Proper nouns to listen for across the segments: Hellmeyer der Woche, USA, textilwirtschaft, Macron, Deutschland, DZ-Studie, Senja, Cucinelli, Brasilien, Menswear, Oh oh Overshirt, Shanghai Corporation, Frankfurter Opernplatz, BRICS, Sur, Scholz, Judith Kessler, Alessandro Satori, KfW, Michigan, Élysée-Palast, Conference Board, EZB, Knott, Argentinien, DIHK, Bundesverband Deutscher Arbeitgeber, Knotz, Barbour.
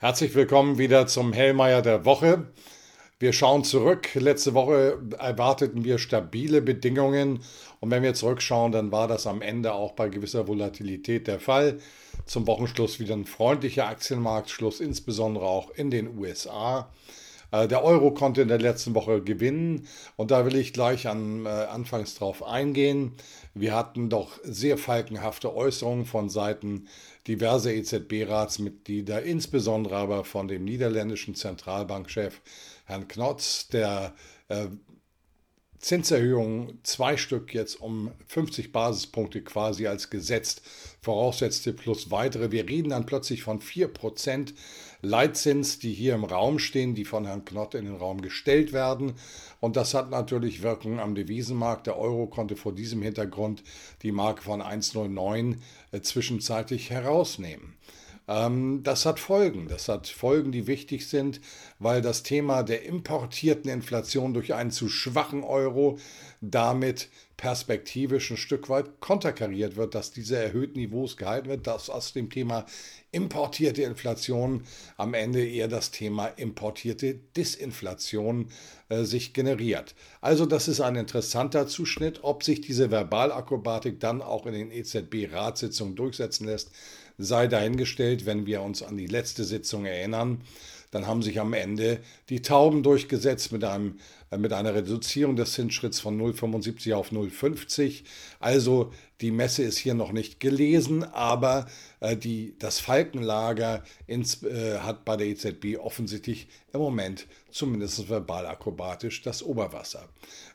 Herzlich willkommen wieder zum Hellmeyer der Woche. Wir schauen zurück. Letzte Woche erwarteten wir stabile Bedingungen. Und wenn wir zurückschauen, dann war das am Ende auch bei gewisser Volatilität der Fall. Zum Wochenschluss wieder ein freundlicher Aktienmarktschluss, insbesondere auch in den USA. Der Euro konnte in der letzten Woche gewinnen und da will ich gleich anfangs drauf eingehen. Wir hatten doch sehr falkenhafte Äußerungen von Seiten diverser EZB-Ratsmitglieder, insbesondere aber von dem niederländischen Zentralbankchef Herrn Knotz, der Zinserhöhungen, 2 Stück jetzt um 50 Basispunkte quasi als gesetzt voraussetzte plus weitere. Wir reden dann plötzlich von 4% Leitzins, die hier im Raum stehen, die von Herrn Knott in den Raum gestellt werden. Und das hat natürlich Wirkung am Devisenmarkt. Der Euro konnte vor diesem Hintergrund die Marke von 1,09 zwischenzeitlich herausnehmen. Das hat Folgen, die wichtig sind, weil das Thema der importierten Inflation durch einen zu schwachen Euro damit perspektivisch ein Stück weit konterkariert wird, dass diese erhöhten Niveaus gehalten wird, dass aus dem Thema importierte Inflation am Ende eher das Thema importierte Disinflation sich generiert. Also das ist ein interessanter Zuschnitt. Ob sich diese Verbalakrobatik dann auch in den EZB-Ratssitzungen durchsetzen lässt, sei dahingestellt. Wenn wir uns an die letzte Sitzung erinnern, dann haben sich am Ende die Tauben durchgesetzt mit einer Reduzierung des Zinsschritts von 0,75 auf 0,50. Also die Messe ist hier noch nicht gelesen, aber das Falkenlager hat bei der EZB offensichtlich im Moment zumindest verbal akrobatisch das Oberwasser.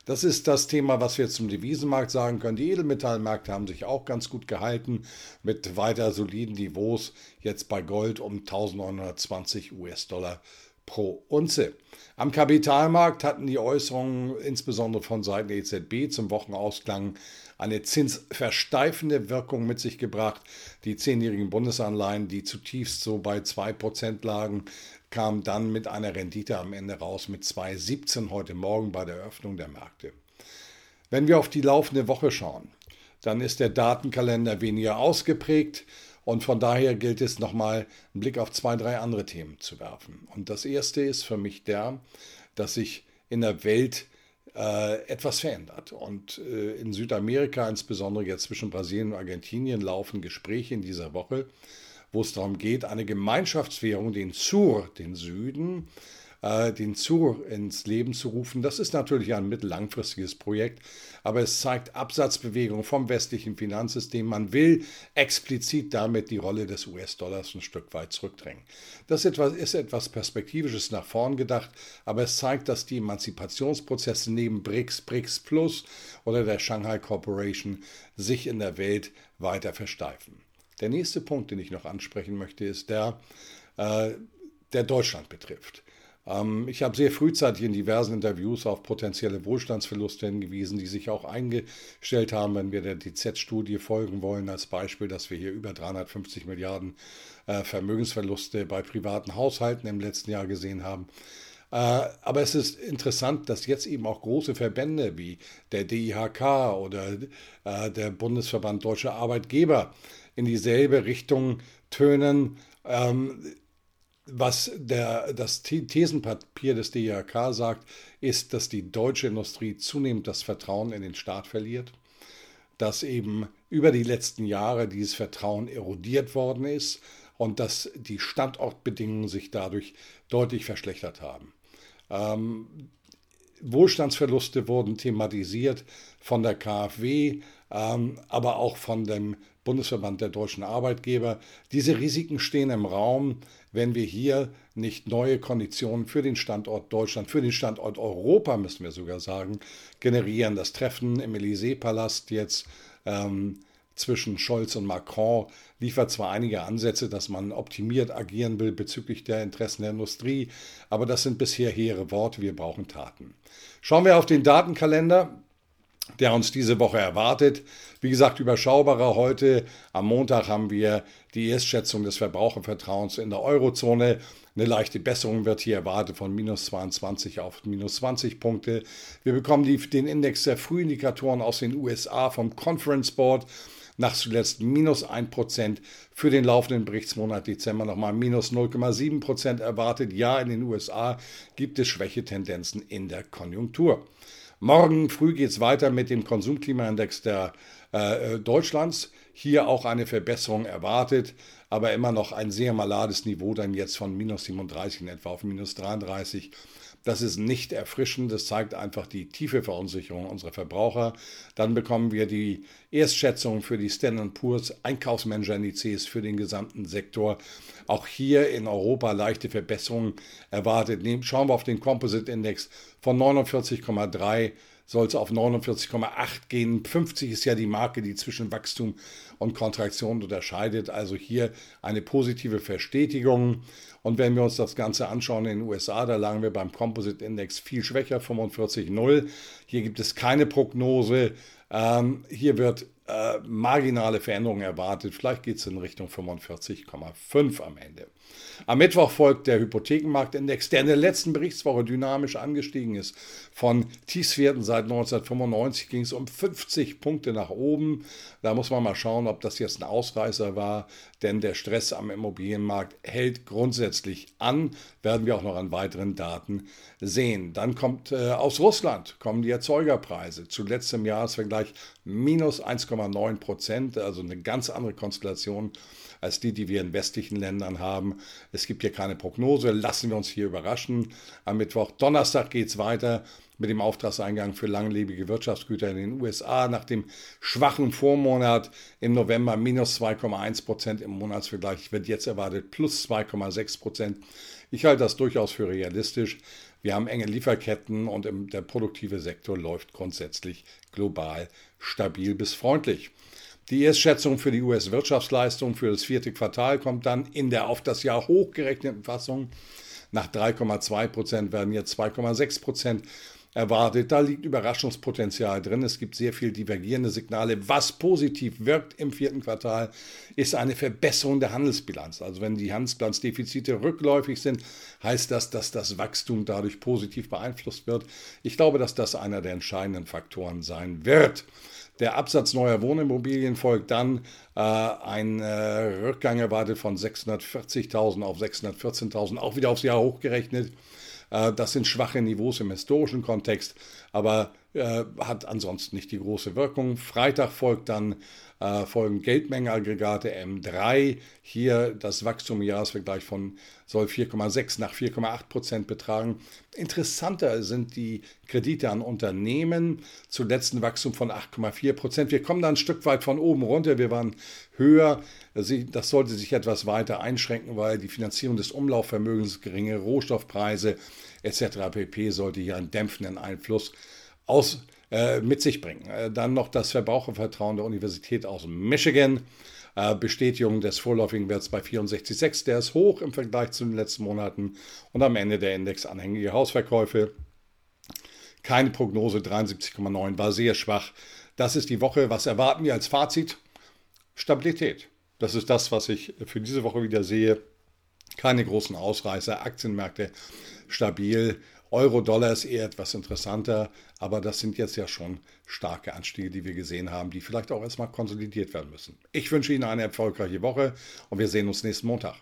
Das ist das Thema, was wir zum Devisenmarkt sagen können. Die Edelmetallmärkte haben sich auch ganz gut gehalten mit weiter soliden Niveaus, jetzt bei Gold um 1920 US-Dollar pro Unze. Am Kapitalmarkt hatten die Äußerungen insbesondere von Seiten der EZB zum Wochenausklang eine zinsversteifende Wirkung mit sich gebracht. Die 10-jährigen Bundesanleihen, die zutiefst so bei 2% lagen, kamen dann mit einer Rendite am Ende raus mit 2,17 heute Morgen bei der Eröffnung der Märkte. Wenn wir auf die laufende Woche schauen, dann ist der Datenkalender weniger ausgeprägt. Und von daher gilt es nochmal, einen Blick auf 2, 3 andere Themen zu werfen. Und das erste ist für mich dass sich in der Welt etwas verändert. Und in Südamerika, insbesondere jetzt zwischen Brasilien und Argentinien, laufen Gespräche in dieser Woche, wo es darum geht, eine Gemeinschaftswährung, den Sur, den Süden, den Sur ins Leben zu rufen. Das ist natürlich ein mittellangfristiges Projekt, aber es zeigt Absatzbewegungen vom westlichen Finanzsystem. Man will explizit damit die Rolle des US-Dollars ein Stück weit zurückdrängen. Das ist etwas Perspektivisches nach vorn gedacht, aber es zeigt, dass die Emanzipationsprozesse neben BRICS, BRICS Plus oder der Shanghai Corporation sich in der Welt weiter versteifen. Der nächste Punkt, den ich noch ansprechen möchte, ist der Deutschland betrifft. Ich habe sehr frühzeitig in diversen Interviews auf potenzielle Wohlstandsverluste hingewiesen, die sich auch eingestellt haben, wenn wir der DZ-Studie folgen wollen, als Beispiel, dass wir hier über 350 Milliarden Vermögensverluste bei privaten Haushalten im letzten Jahr gesehen haben. Aber es ist interessant, dass jetzt eben auch große Verbände wie der DIHK oder der Bundesverband Deutscher Arbeitgeber in dieselbe Richtung tönen, was das Thesenpapier des DIHK sagt, ist, dass die deutsche Industrie zunehmend das Vertrauen in den Staat verliert, dass eben über die letzten Jahre dieses Vertrauen erodiert worden ist und dass die Standortbedingungen sich dadurch deutlich verschlechtert haben. Wohlstandsverluste wurden thematisiert von der KfW, aber auch von dem Bundesverband der deutschen Arbeitgeber. Diese Risiken stehen im Raum, wenn wir hier nicht neue Konditionen für den Standort Deutschland, für den Standort Europa, müssen wir sogar sagen, generieren. Das Treffen im Élysée-Palast jetzt zwischen Scholz und Macron liefert zwar einige Ansätze, dass man optimiert agieren will bezüglich der Interessen der Industrie, aber das sind bisher hehre Worte, wir brauchen Taten. Schauen wir auf den Datenkalender, der uns diese Woche erwartet. Wie gesagt, überschaubarer heute. Am Montag haben wir die Erstschätzung des Verbrauchervertrauens in der Eurozone. Eine leichte Besserung wird hier erwartet von minus 22 auf minus 20 Punkte. Wir bekommen den Index der Frühindikatoren aus den USA vom Conference Board. nach zuletzt minus 1%, für den laufenden Berichtsmonat Dezember nochmal minus 0,7% erwartet. Ja, in den USA gibt es Schwächetendenzen in der Konjunktur. Morgen früh geht es weiter mit dem Konsumklimaindex der Deutschlands. Hier auch eine Verbesserung erwartet, aber immer noch ein sehr malades Niveau, dann jetzt von minus 37 in etwa auf minus 33. Das ist nicht erfrischend, das zeigt einfach die tiefe Verunsicherung unserer Verbraucher. Dann bekommen wir die Erstschätzung für die Standard & Poor's Einkaufsmanagerindizes für den gesamten Sektor. Auch hier in Europa leichte Verbesserungen erwartet. Schauen wir auf den Composite-Index von 49,3. Soll es auf 49,8 gehen. 50 ist ja die Marke, die zwischen Wachstum und Kontraktion unterscheidet. Also hier eine positive Verstetigung. Und wenn wir uns das Ganze anschauen in den USA, da lagen wir beim Composite-Index viel schwächer, 45,0. Hier gibt es keine Prognose. Hier wird marginale Veränderungen erwartet. Vielleicht geht es in Richtung 45,5 am Ende. Am Mittwoch folgt der Hypothekenmarktindex, der in der letzten Berichtswoche dynamisch angestiegen ist. Von Tiefswerten seit 1995 ging es um 50 Punkte nach oben. Da muss man mal schauen, ob das jetzt ein Ausreißer war, denn der Stress am Immobilienmarkt hält grundsätzlich an. Werden wir auch noch an weiteren Daten sehen. Dann kommt aus Russland kommen die Erzeugerpreise. Zuletzt im Jahresvergleich minus 1,9%, also eine ganz andere Konstellation als die, die wir in westlichen Ländern haben. Es gibt hier keine Prognose, lassen wir uns hier überraschen. Am Mittwoch, Donnerstag geht es weiter mit dem Auftragseingang für langlebige Wirtschaftsgüter in den USA nach dem schwachen Vormonat im November minus 2,1%, im Monatsvergleich wird jetzt erwartet plus 2,6%. Ich halte das durchaus für realistisch. Wir haben enge Lieferketten und der produktive Sektor läuft grundsätzlich global stabil bis freundlich. Die Erstschätzung für die US-Wirtschaftsleistung für das vierte Quartal kommt dann in der auf das Jahr hochgerechneten Fassung. Nach 3,2% werden jetzt 2,6% erwartet. Da liegt Überraschungspotenzial drin. Es gibt sehr viel divergierende Signale. Was positiv wirkt im vierten Quartal, ist eine Verbesserung der Handelsbilanz. Also wenn die Handelsbilanzdefizite rückläufig sind, heißt das, dass das Wachstum dadurch positiv beeinflusst wird. Ich glaube, dass das einer der entscheidenden Faktoren sein wird. Der Absatz neuer Wohnimmobilien folgt dann. Ein Rückgang erwartet von 640.000 auf 614.000, auch wieder aufs Jahr hochgerechnet. Das sind schwache Niveaus im historischen Kontext, aber hat ansonsten nicht die große Wirkung. Freitag folgen Geldmengenaggregate M3. Hier das Wachstum im Jahresvergleich soll 4,6 nach 4,8% betragen. Interessanter sind die Kredite an Unternehmen. Zuletzt ein Wachstum von 8,4%. Wir kommen da ein Stück weit von oben runter. Wir waren höher. Das sollte sich etwas weiter einschränken, weil die Finanzierung des Umlaufvermögens, geringe Rohstoffpreise etc. pp. Sollte hier einen dämpfenden Einfluss mit sich bringen. Dann noch das Verbrauchervertrauen der Universität aus Michigan. Bestätigung des vorläufigen Werts bei 64,6. Der ist hoch im Vergleich zu den letzten Monaten. Und am Ende der Index anhängige Hausverkäufe. Keine Prognose, 73,9 war sehr schwach. Das ist die Woche. Was erwarten wir als Fazit? Stabilität. Das ist das, was ich für diese Woche wieder sehe. Keine großen Ausreißer, Aktienmärkte stabil. Euro-Dollar ist eher etwas interessanter, aber das sind jetzt ja schon starke Anstiege, die wir gesehen haben, die vielleicht auch erstmal konsolidiert werden müssen. Ich wünsche Ihnen eine erfolgreiche Woche und wir sehen uns nächsten Montag.